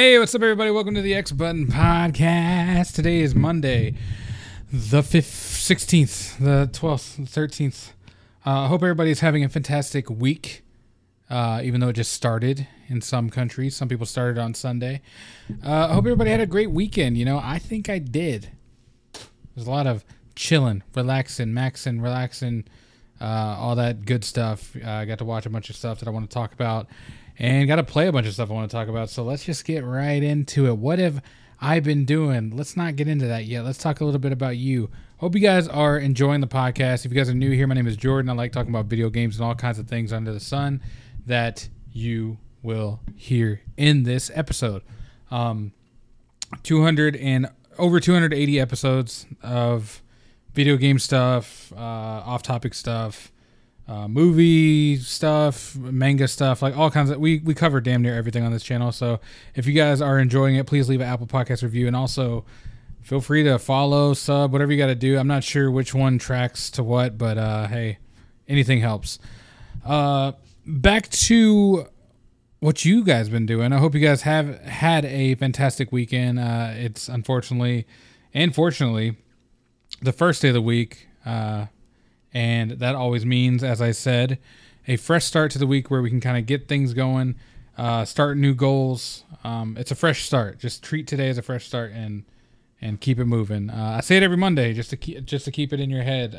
Hey, what's up, everybody? Welcome to the X Button Podcast. Today is Monday, the 16th, the 12th, the 13th. I hope everybody's having a fantastic week, even though it just started in some countries. Some people started on Sunday. I hope everybody had a great weekend. You know, I think I did. There's a lot of chilling, relaxing, all that good stuff. I got to watch a bunch of stuff that I want to talk about. And got to play a bunch of stuff I want to talk about. So let's just get right into it. What have I been doing? Let's not get into that yet. Let's talk a little bit about you. Hope you guys are enjoying the podcast. If you guys are new here, my name is Jordan. I like talking about video games and all kinds of things under the sun that you will hear in this episode. 280 episodes of video game stuff, off-topic stuff. Movie stuff, manga stuff, like all kinds of, we cover damn near everything on this channel. So if you guys are enjoying it, please leave an Apple Podcast review, and also feel free to follow, sub, whatever you got to do. I'm not sure which one tracks to what, but hey, anything helps. Back to what you guys been doing. I hope you guys have had a fantastic weekend. It's unfortunately and fortunately the first day of the week, and that always means, as I said, a fresh start to the week where we can kind of get things going, start new goals. It's a fresh start. Just treat today as a fresh start and keep it moving. I say it every Monday just to keep it in your head.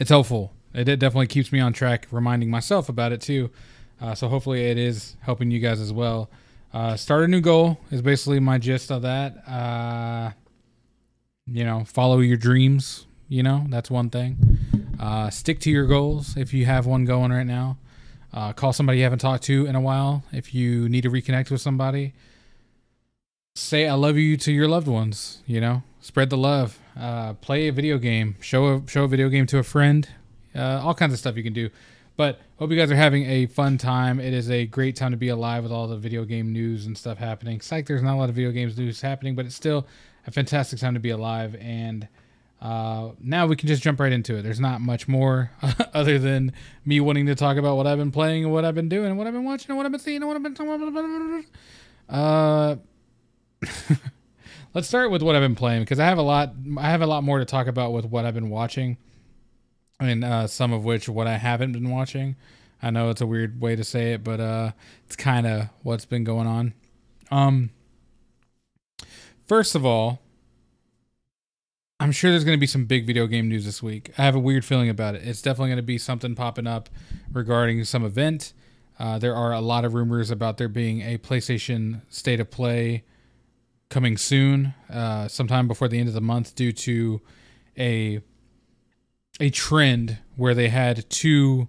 It's helpful. It definitely keeps me on track, reminding myself about it too. So hopefully it is helping you guys as well. Start a new goal is basically my gist of that. Follow your dreams. You know, that's one thing. Stick to your goals if you have one going right now. Call somebody you haven't talked to in a while if you need to reconnect with somebody. Say I love you to your loved ones, you know. Spread the love. Play a video game. Show a video game to a friend. All kinds of stuff you can do. But hope you guys are having a fun time. It is a great time to be alive with all the video game news and stuff happening. Psych, there's not a lot of video games news happening, but it's still a fantastic time to be alive, and now we can just jump right into it. There's not much more other than me wanting to talk about what I've been playing and what I've been doing and what I've been watching and what I've been seeing and what I've been talking about. Let's start with what I've been playing, because I have a lot more to talk about with what I've been watching, and some of which what I haven't been watching. I know it's a weird way to say it, but it's kind of what's been going on. First of all, I'm sure there's going to be some big video game news this week. I have a weird feeling about it. It's definitely going to be something popping up regarding some event. There are a lot of rumors about there being a PlayStation State of Play coming soon, sometime before the end of the month, due to a trend where they had 2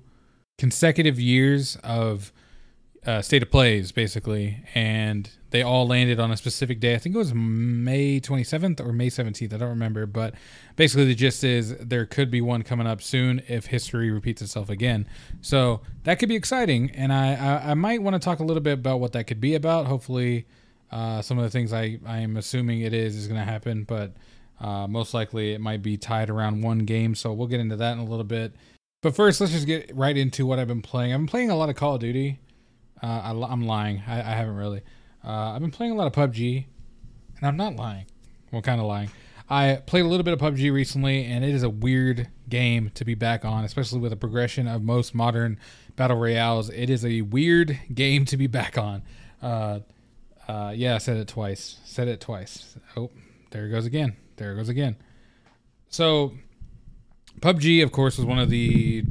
consecutive years of State of Plays, basically, and they all landed on a specific day. I think it was May 27th or May 17th. I don't remember, but basically the gist is there could be one coming up soon if history repeats itself again. So that could be exciting, and I might want to talk a little bit about what that could be about. Hopefully some of the things I am assuming it is going to happen, but most likely it might be tied around one game, so we'll get into that in a little bit. But first, let's just get right into what I've been playing. I've been playing a lot of Call of Duty. I'm lying. I haven't really. I've been playing a lot of PUBG, and I'm not lying. Well, kind of lying. I played a little bit of PUBG recently, and it is a weird game to be back on, especially with the progression of most modern battle royales. It is a weird game to be back on. Yeah, I said it twice. Oh, there it goes again. So PUBG, of course, was one of the...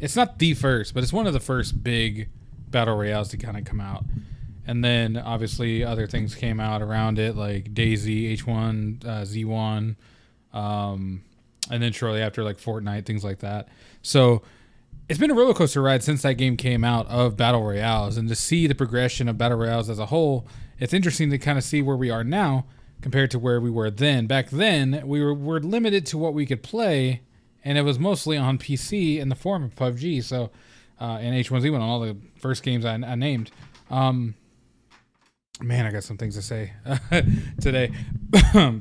It's not the first, but it's one of the first big battle royales to kind of come out. And then, obviously, other things came out around it, like DayZ, H1, Z1, and then shortly after, like Fortnite, things like that. So it's been a roller coaster ride since that game came out of battle royales. And to see the progression of battle royales as a whole, it's interesting to kind of see where we are now compared to where we were then. Back then, we were limited to what we could play, and it was mostly on PC in the form of PUBG, so and H1Z1 on all the first games I named. Man, I got some things to say today.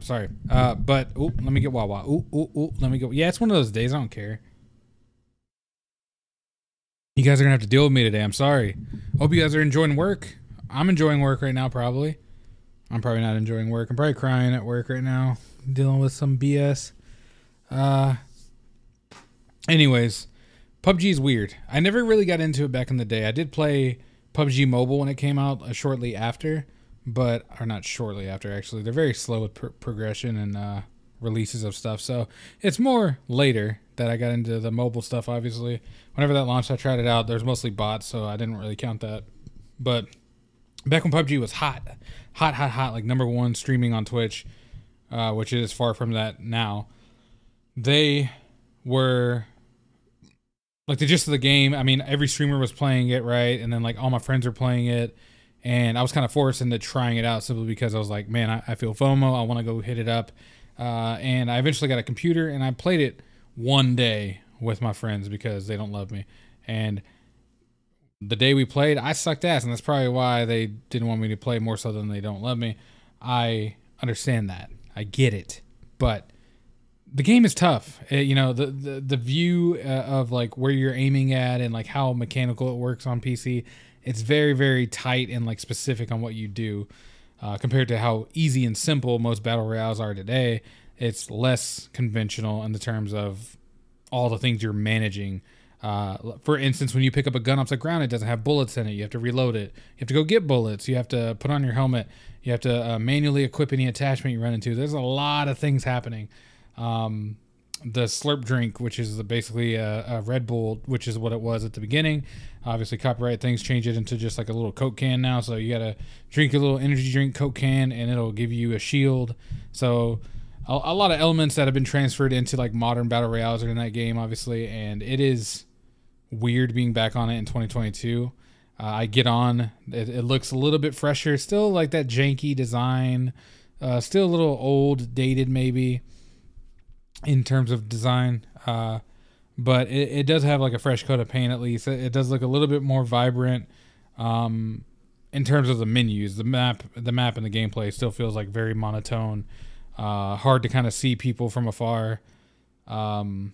Sorry, but ooh, let me get Wawa. Ooh, let me go. Yeah, it's one of those days. I don't care. You guys are gonna have to deal with me today. I'm sorry. Hope you guys are enjoying work. I'm enjoying work right now, probably. I'm probably not enjoying work. I'm probably crying at work right now, dealing with some BS. Anyways, PUBG is weird. I never really got into it back in the day. I did play PUBG Mobile when it came out shortly after, but, or not shortly after, actually. They're very slow with progression and releases of stuff, so it's more later that I got into the mobile stuff, obviously. Whenever that launched, I tried it out. There's mostly bots, so I didn't really count that. But back when PUBG was hot, like number one streaming on Twitch, which is far from that now, they were, like, the gist of the game, I mean, every streamer was playing it, right? And then, like, all my friends were playing it. And I was kind of forced into trying it out simply because I was like, man, I feel FOMO. I want to go hit it up. And I eventually got a computer, and I played it one day with my friends because they don't love me. And the day we played, I sucked ass, and that's probably why they didn't want me to play more so than they don't love me. I understand that. I get it. But the game is tough. It, you know, the view of, like, where you're aiming at and, like, how mechanical it works on PC, it's very, very tight and, like, specific on what you do compared to how easy and simple most battle royales are today. It's less conventional in the terms of all the things you're managing. For instance, when you pick up a gun off the ground, it doesn't have bullets in it. You have to reload it. You have to go get bullets. You have to put on your helmet. You have to manually equip any attachment you run into. There's a lot of things happening. The slurp drink, which is basically a Red Bull, which is what it was at the beginning. Obviously, copyright things change it into just like a little Coke can now. So you got to drink a little energy drink Coke can, and it'll give you a shield. So a lot of elements that have been transferred into, like, modern battle royales are in that game, obviously. And it is weird being back on it in 2022. I get on. It looks a little bit fresher. Still like that janky design. Still a little old, dated maybe, in terms of design, but it does have, like, a fresh coat of paint, at least. It does look a little bit more vibrant in terms of the menus. The map and the gameplay still feels, like, very monotone, hard to kind of see people from afar. You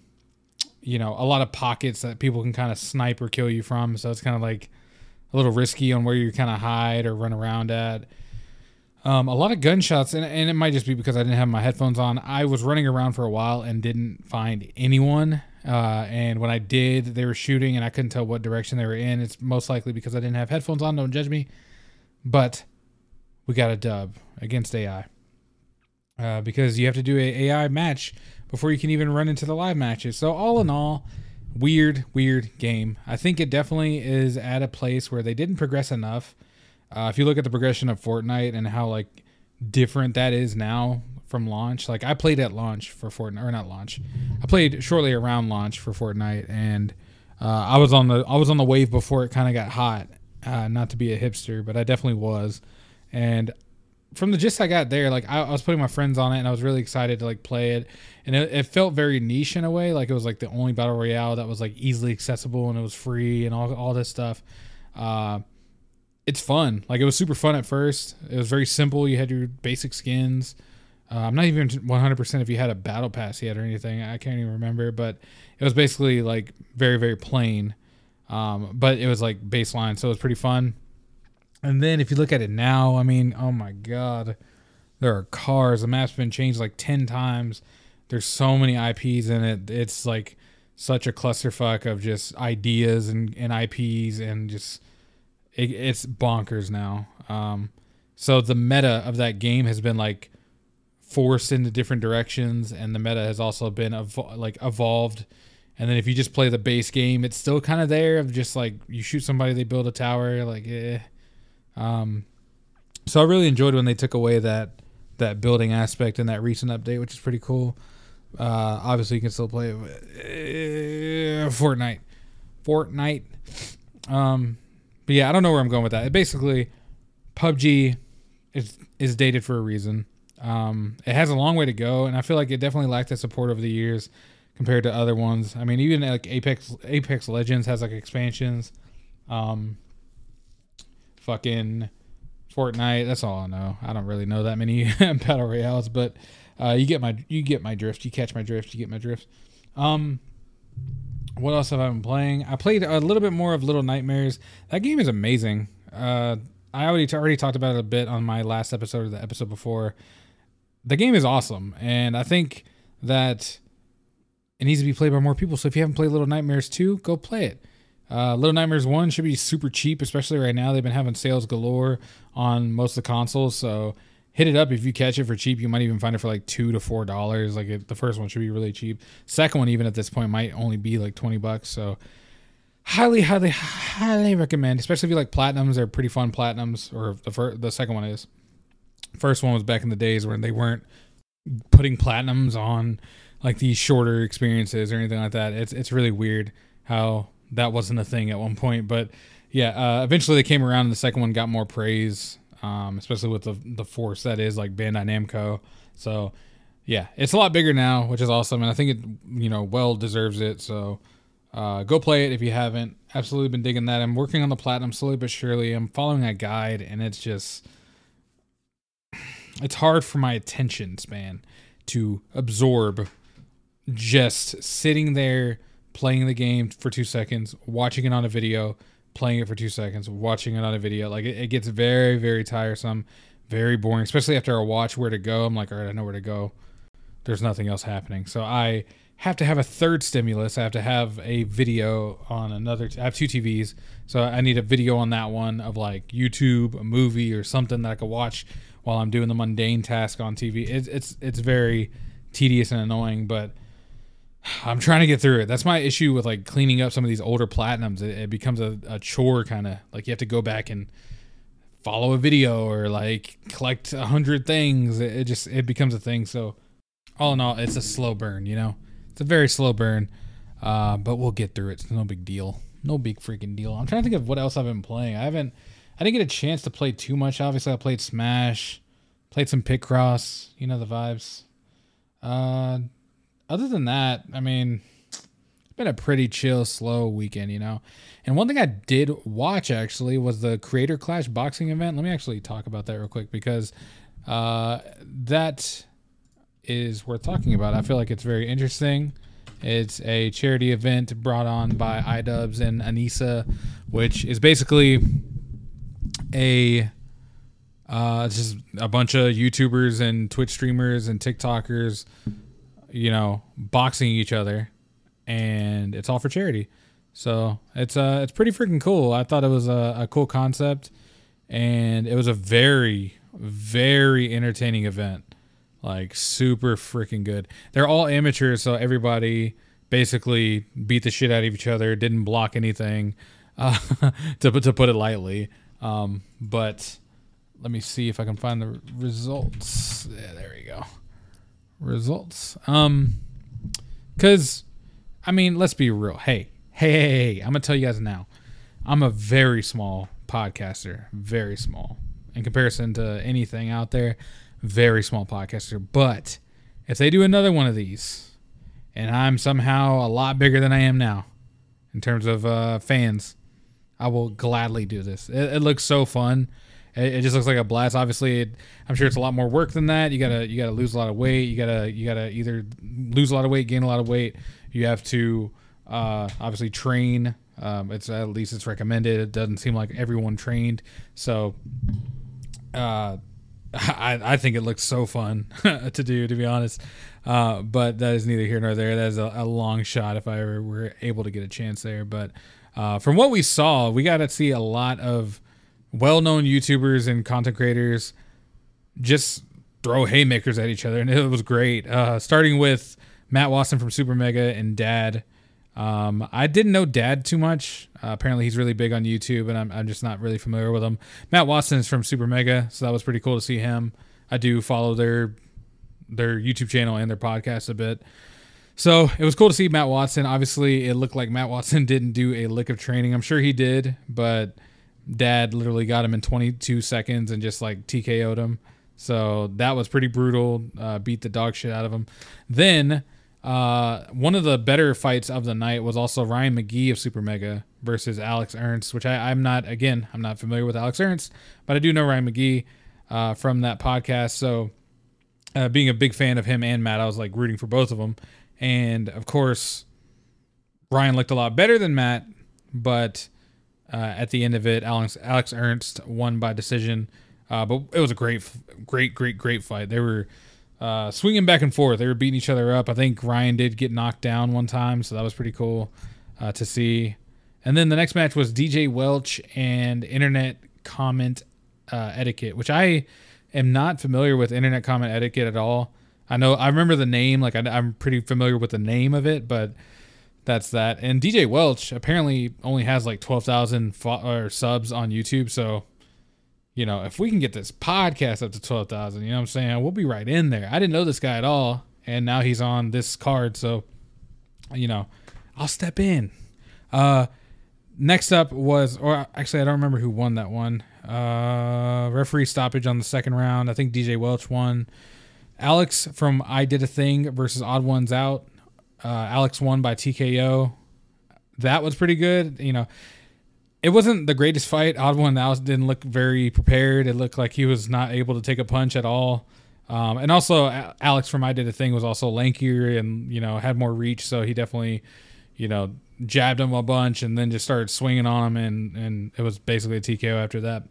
know, a lot of pockets that people can kind of snipe or kill you from, so it's kind of, like, a little risky on where you kind of hide or run around at. A lot of gunshots, and it might just be because I didn't have my headphones on. I was running around for a while and didn't find anyone. And when I did, they were shooting, and I couldn't tell what direction they were in. It's most likely because I didn't have headphones on. Don't judge me. But we got a dub against AI. Because you have to do an AI match before you can even run into the live matches. So all in all, weird game. I think it definitely is at a place where they didn't progress enough. If you look at the progression of Fortnite and how, like, different that is now from launch, like, I played at launch for Fortnite, or not launch. I played shortly around launch for Fortnite, and I was on the wave before it kind of got hot. Not to be a hipster, but I definitely was. And from the gist I got there, like, I was putting my friends on it, and I was really excited to, like, play it. And it felt very niche in a way, like it was like the only battle royale that was, like, easily accessible, and it was free and all this stuff. It's fun. Like, it was super fun at first. It was very simple. You had your basic skins. I'm not even 100% if you had a battle pass yet or anything. I can't even remember, but it was basically, like, very, very plain. But it was, like, baseline, so it was pretty fun. And then if you look at it now, I mean, oh my God, there are cars. The map's been changed like 10 times. There's so many IPs in it. It's, like, such a clusterfuck of just ideas and IPs and just... It's bonkers now. So the meta of that game has been, like, forced into different directions, and the meta has also been evolved. And then if you just play the base game, it's still kind of there of just, like, you shoot somebody, they build a tower, like, eh. So I really enjoyed when they took away that building aspect in that recent update, which is pretty cool. Obviously you can still play it, but, Fortnite. But yeah, I don't know where I'm going with that. It basically, PUBG is dated for a reason. It has a long way to go, and I feel like it definitely lacked that support over the years compared to other ones. I mean, even like Apex Legends has, like, expansions. Fucking Fortnite. That's all I know. I don't really know that many battle royales, but you get my drift. You catch my drift. You get my drift. What else have I been playing? I played a little bit more of Little Nightmares. That game is amazing. I already talked about it a bit on my last episode or the episode before. The game is awesome, and I think that it needs to be played by more people. So if you haven't played Little Nightmares 2, go play it. Little Nightmares 1 should be super cheap, especially right now. They've been having sales galore on most of the consoles, so hit it up. If you catch it for cheap, you might even find it for like $2 to $4. Like the first one should be really cheap. Second one, even at this point, might only be like $20. So highly, highly, highly recommend, especially if you like Platinums. They're pretty fun Platinums, or the second one is. First one was back in the days when they weren't putting Platinums on like these shorter experiences or anything like that. It's really weird how that wasn't a thing at one point, but yeah, eventually they came around and the second one got more praise, especially with the force that is like Bandai Namco. So yeah, it's a lot bigger now, which is awesome, and I think it, you know, well deserves it. So go play it if you haven't. Absolutely been digging that. I'm working on the Platinum slowly but surely. I'm following a guide, and it's just, it's hard for my attention span to absorb just sitting there playing the game for 2 seconds, watching it on a video, playing it for 2 seconds, watching it on a video. Like it gets very, very tiresome, very boring, especially after I watch where to go. I'm like, all right, I know where to go. There's nothing else happening. So I have to have a third stimulus. I have to have a video on another. I have two TVs. So I need a video on that one of like YouTube, a movie or something that I could watch while I'm doing the mundane task on TV. It's very tedious and annoying, but I'm trying to get through it. That's my issue with like cleaning up some of these older Platinums. It becomes a chore, kind of like you have to go back and follow a video or like collect 100 things. It becomes a thing. So all in all, it's a slow burn, you know, it's a very slow burn, but we'll get through it. It's no big deal. No big freaking deal. I'm trying to think of what else I've been playing. I didn't get a chance to play too much. Obviously, I played Smash, played some Pit Cross, you know, the vibes. Other than that, I mean, it's been a pretty chill, slow weekend, you know. And one thing I did watch, actually, was the Creator Clash boxing event. Let me actually talk about that real quick, because that is worth talking about. I feel like it's very interesting. It's a charity event brought on by iDubbbz and Anissa, which is basically just a bunch of YouTubers and Twitch streamers and TikTokers, you know, boxing each other, and it's all for charity. So it's pretty freaking cool. I thought it was a cool concept, and it was a very, very entertaining event. Like super freaking good. They're all amateurs, so everybody basically beat the shit out of each other, didn't block anything, to put it lightly. But let me see if I can find the results. Yeah, there we go. Results. 'Cause I mean, let's be real. Hey, I'm gonna tell you guys now, I'm a very small podcaster, very small in comparison to anything out there, very small podcaster. But if they do another one of these and I'm somehow a lot bigger than I am now in terms of, fans, I will gladly do this. It looks so fun. It just looks like a blast. Obviously, I'm sure it's a lot more work than that. You gotta lose a lot of weight. You gotta either lose a lot of weight, gain a lot of weight. You have to obviously train. It's at least it's recommended. It doesn't seem like everyone trained. So I think it looks so fun to do, to be honest. But that is neither here nor there. That is a long shot if I ever were able to get a chance there. But from what we saw, we got to see a lot of well-known YouTubers and content creators just throw haymakers at each other, and it was great. Starting with Matt Watson from Super Mega and Dad. I didn't know Dad too much. Apparently, he's really big on YouTube, and I'm just not really familiar with him. Matt Watson is from Super Mega, so that was pretty cool to see him. I do follow their YouTube channel and their podcast a bit. So it was cool to see Matt Watson. Obviously, it looked like Matt Watson didn't do a lick of training. I'm sure he did, but Dad literally got him in 22 seconds and just like TKO'd him. So that was pretty brutal. Beat the dog shit out of him. Then one of the better fights of the night was also Ryan McGee of Super Mega versus Alex Ernst, which I'm not familiar with Alex Ernst, but I do know Ryan McGee from that podcast. So being a big fan of him and Matt, I was like rooting for both of them. And of course, Ryan looked a lot better than Matt, but At the end of it, Alex Ernst won by decision. But it was a great fight. They were swinging back and forth. They were beating each other up. I think Ryan did get knocked down one time, so that was pretty cool to see. And then the next match was DJ Welch and internet comment etiquette, which I am not familiar with internet comment etiquette at all. I remember the name. Like I'm pretty familiar with the name of it, but that's that. And DJ Welch apparently only has like 12,000 subs on YouTube, so... You know, if we can get this podcast up to 12,000, you know what I'm saying? We'll be right in there. I didn't know this guy at all, and now he's on this card. So, you know, I'll step in. Next up was, or actually, I don't remember who won that one. Referee stoppage on the second round. I think DJ Welch won. Alex from I Did a Thing versus Odd Ones Out. Alex won by TKO. That was pretty good. You know, it wasn't the greatest fight. Odd One Out didn't look very prepared. It looked like he was not able to take a punch at all. And also, Alex from I Did a Thing was also lankier and, you know, had more reach. So he definitely, you know, jabbed him a bunch and then just started swinging on him. And it was basically a TKO after that.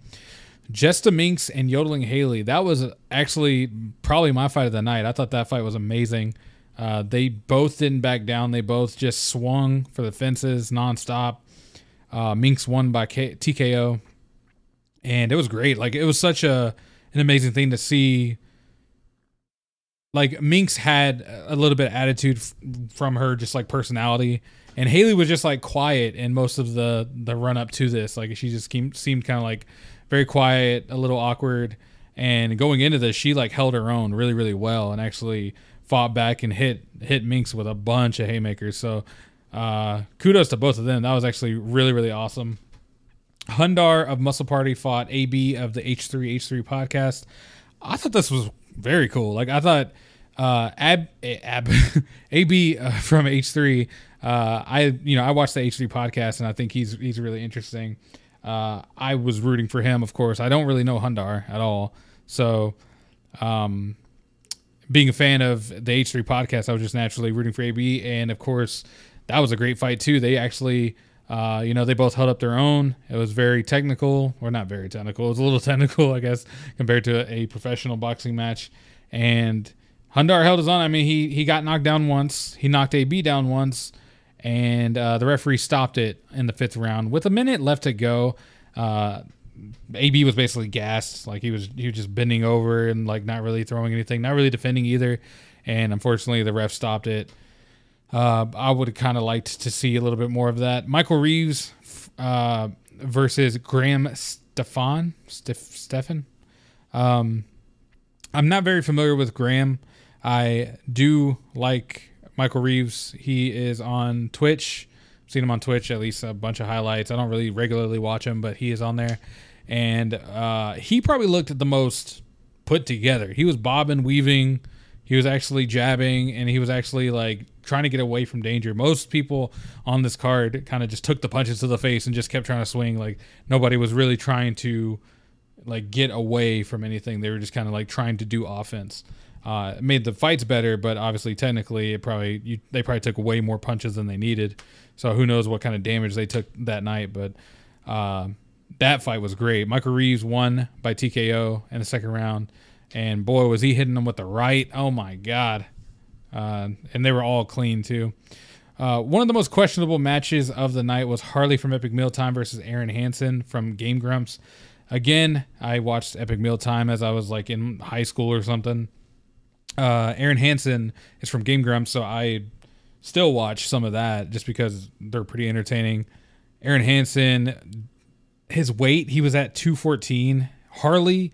Jesta Minx and Yodeling Haley. That was actually probably my fight of the night. I thought that fight was amazing. They both didn't back down. They both just swung for the fences nonstop. Minx won by TKO, and it was great. Like, it was such an amazing thing to see. Like, Minx had a little bit of attitude from her, just like personality, and Haley was just like quiet in most of the run up to this. Like, she just seemed kind of like very quiet, a little awkward, and going into this, she like held her own really, really well and actually fought back and hit Minx with a bunch of haymakers. So kudos to both of them. That was actually really, really awesome. Hundar of Muscle Party fought AB of the H3 H3 podcast. I thought this was very cool. Like, I thought AB from H3, I watched the H3 podcast, and I think he's really interesting. I was rooting for him, of course. I don't really know Hundar at all, so being a fan of the H3 podcast, I was just naturally rooting for AB, and of course, that was a great fight too. They actually, they both held up their own. It was very technical, or not very technical. It was a little technical, I guess, compared to a professional boxing match. And Hundar held his own. I mean, he got knocked down once. He knocked AB down once, and the referee stopped it in the fifth round with a minute left to go. AB was basically gassed. Like, he was just bending over and like not really throwing anything, not really defending either. And unfortunately, the ref stopped it. I would have kind of liked to see a little bit more of that. Michael Reeves versus Graham Stefan. I'm not very familiar with Graham. I do like Michael Reeves. He is on Twitch. I've seen him on Twitch, at least a bunch of highlights. I don't really regularly watch him, but he is on there. And he probably looked at the most put together. He was bobbing, weaving. He was actually jabbing, and he was actually like trying to get away from danger. Most people on this card kind of just took the punches to the face and just kept trying to swing. Like, nobody was really trying to like get away from anything. They were just kind of like trying to do offense. It made the fights better, but obviously technically they probably took way more punches than they needed. So who knows what kind of damage they took that night, but that fight was great. Michael Reeves won by TKO in the second round, and boy, was he hitting them with the right. Oh my God. And they were all clean too. One of the most questionable matches of the night was Harley from Epic Mealtime versus Aaron Hansen from Game Grumps. Again, I watched Epic Mealtime as I was like in high school or something. Aaron Hansen is from Game Grumps, so I still watch some of that just because they're pretty entertaining. Aaron Hansen, his weight, he was at 214. Harley,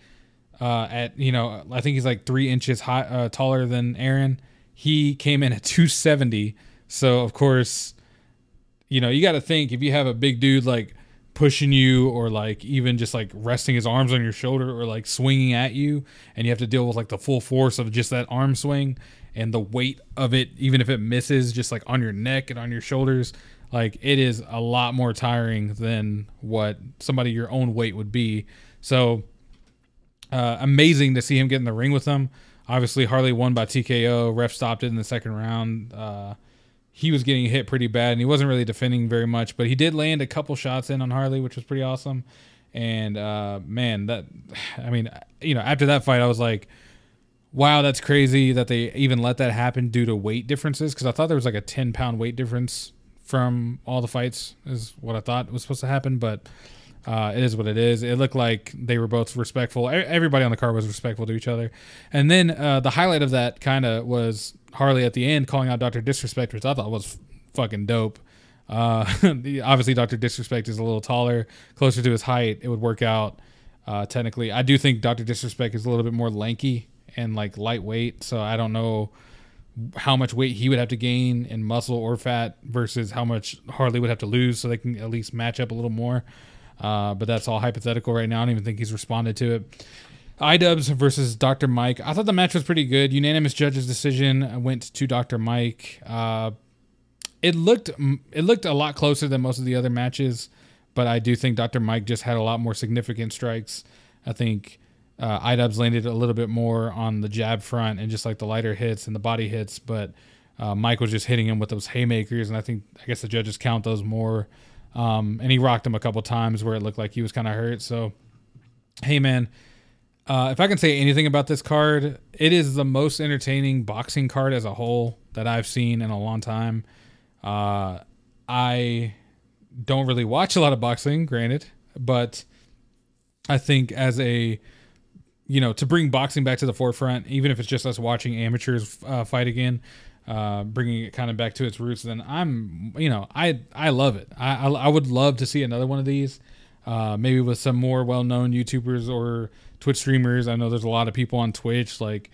I think he's like 3 inches high, taller than Aaron. He came in at 270. So, of course, you know, you got to think if you have a big dude like pushing you or like even just like resting his arms on your shoulder or like swinging at you, and you have to deal with like the full force of just that arm swing and the weight of it, even if it misses, just like on your neck and on your shoulders, like it is a lot more tiring than what somebody your own weight would be. So amazing to see him get in the ring with them. Obviously, Harley won by TKO. Ref stopped it in the second round. he was getting hit pretty bad, and he wasn't really defending very much, but he did land a couple shots in on Harley, which was pretty awesome. And man, that, I mean, you know, after that fight, I was like, wow, that's crazy that they even let that happen due to weight differences, because I thought there was like a 10-pound weight difference from all the fights is what I thought was supposed to happen, but it is what it is. It looked like they were both respectful. Everybody on the car was respectful to each other. And then the highlight of that kind of was Harley at the end calling out Dr. Disrespect, which I thought was fucking dope. Obviously, Dr. Disrespect is a little taller, closer to his height. It would work out technically. I do think Dr. Disrespect is a little bit more lanky and like lightweight, so I don't know how much weight he would have to gain in muscle or fat versus how much Harley would have to lose, so they can at least match up a little more. But that's all hypothetical right now. I don't even think he's responded to it. iDubbbz versus Dr. Mike. I thought the match was pretty good. Unanimous judges decision went to Dr. Mike. It looked a lot closer than most of the other matches, but I do think Dr. Mike just had a lot more significant strikes. I think iDubbbz landed a little bit more on the jab front and just like the lighter hits and the body hits, but Mike was just hitting him with those haymakers, and I guess the judges count those more. And he rocked him a couple times where it looked like he was kind of hurt. So, hey man, if I can say anything about this card, it is the most entertaining boxing card as a whole that I've seen in a long time. I don't really watch a lot of boxing, granted, but I think as a, you know, to bring boxing back to the forefront, even if it's just us watching amateurs fight again, bringing it kind of back to its roots, then I'm, you know, I love it. I would love to see another one of these, maybe with some more well-known YouTubers or Twitch streamers. I know there's a lot of people on Twitch, like,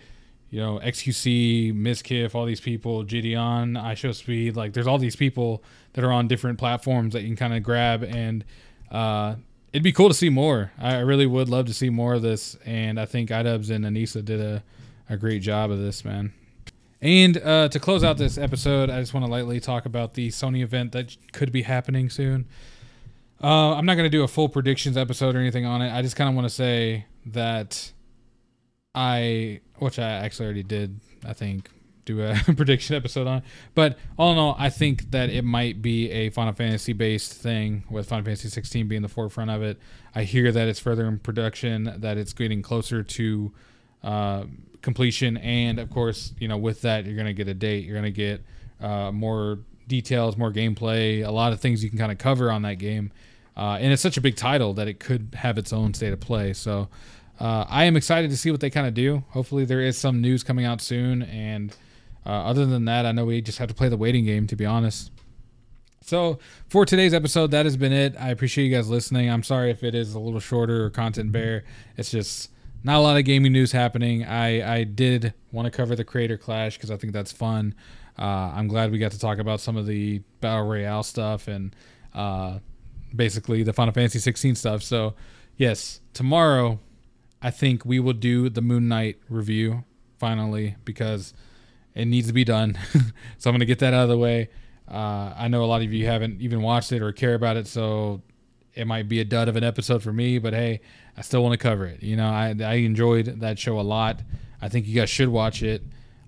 you know, XQC, Miskiff, all these people, Gideon, iShowSpeed, like there's all these people that are on different platforms that you can kind of grab, and it'd be cool to see more. I really would love to see more of this, and I think iDubbbz and Anissa did a great job of this, man. And to close out this episode, I just want to lightly talk about the Sony event that could be happening soon. I'm not going to do a full predictions episode or anything on it. I just kind of want to say that which I actually already did, I think, do a prediction episode on. But all in all, I think that it might be a Final Fantasy-based thing, with Final Fantasy 16 being the forefront of it. I hear that it's further in production, that it's getting closer to completion, and of course, you know, with that, you're going to get a date. You're going to get more details, more gameplay, a lot of things you can kind of cover on that game. And it's such a big title that it could have its own state of play. So, I am excited to see what they kind of do. Hopefully there is some news coming out soon. And other than that, I know we just have to play the waiting game, to be honest. So for today's episode, that has been it. I appreciate you guys listening. I'm sorry if it is a little shorter or content bare. It's just not a lot of gaming news happening. I did want to cover the Creator Clash because I think that's fun. I'm glad we got to talk about some of the Battle Royale stuff and basically the Final Fantasy 16 stuff. So yes, tomorrow I think we will do the Moon Knight review finally, because it needs to be done. So I'm going to get that out of the way. I know a lot of you haven't even watched it or care about it, so it might be a dud of an episode for me, but hey, I still want to cover it. You know, I enjoyed that show a lot. I think you guys should watch it.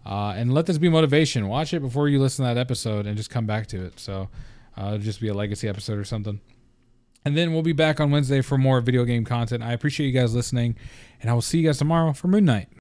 And let this be motivation. Watch it before you listen to that episode and just come back to it. So it'll just be a legacy episode or something. And then we'll be back on Wednesday for more video game content. I appreciate you guys listening, and I will see you guys tomorrow for Moon Knight.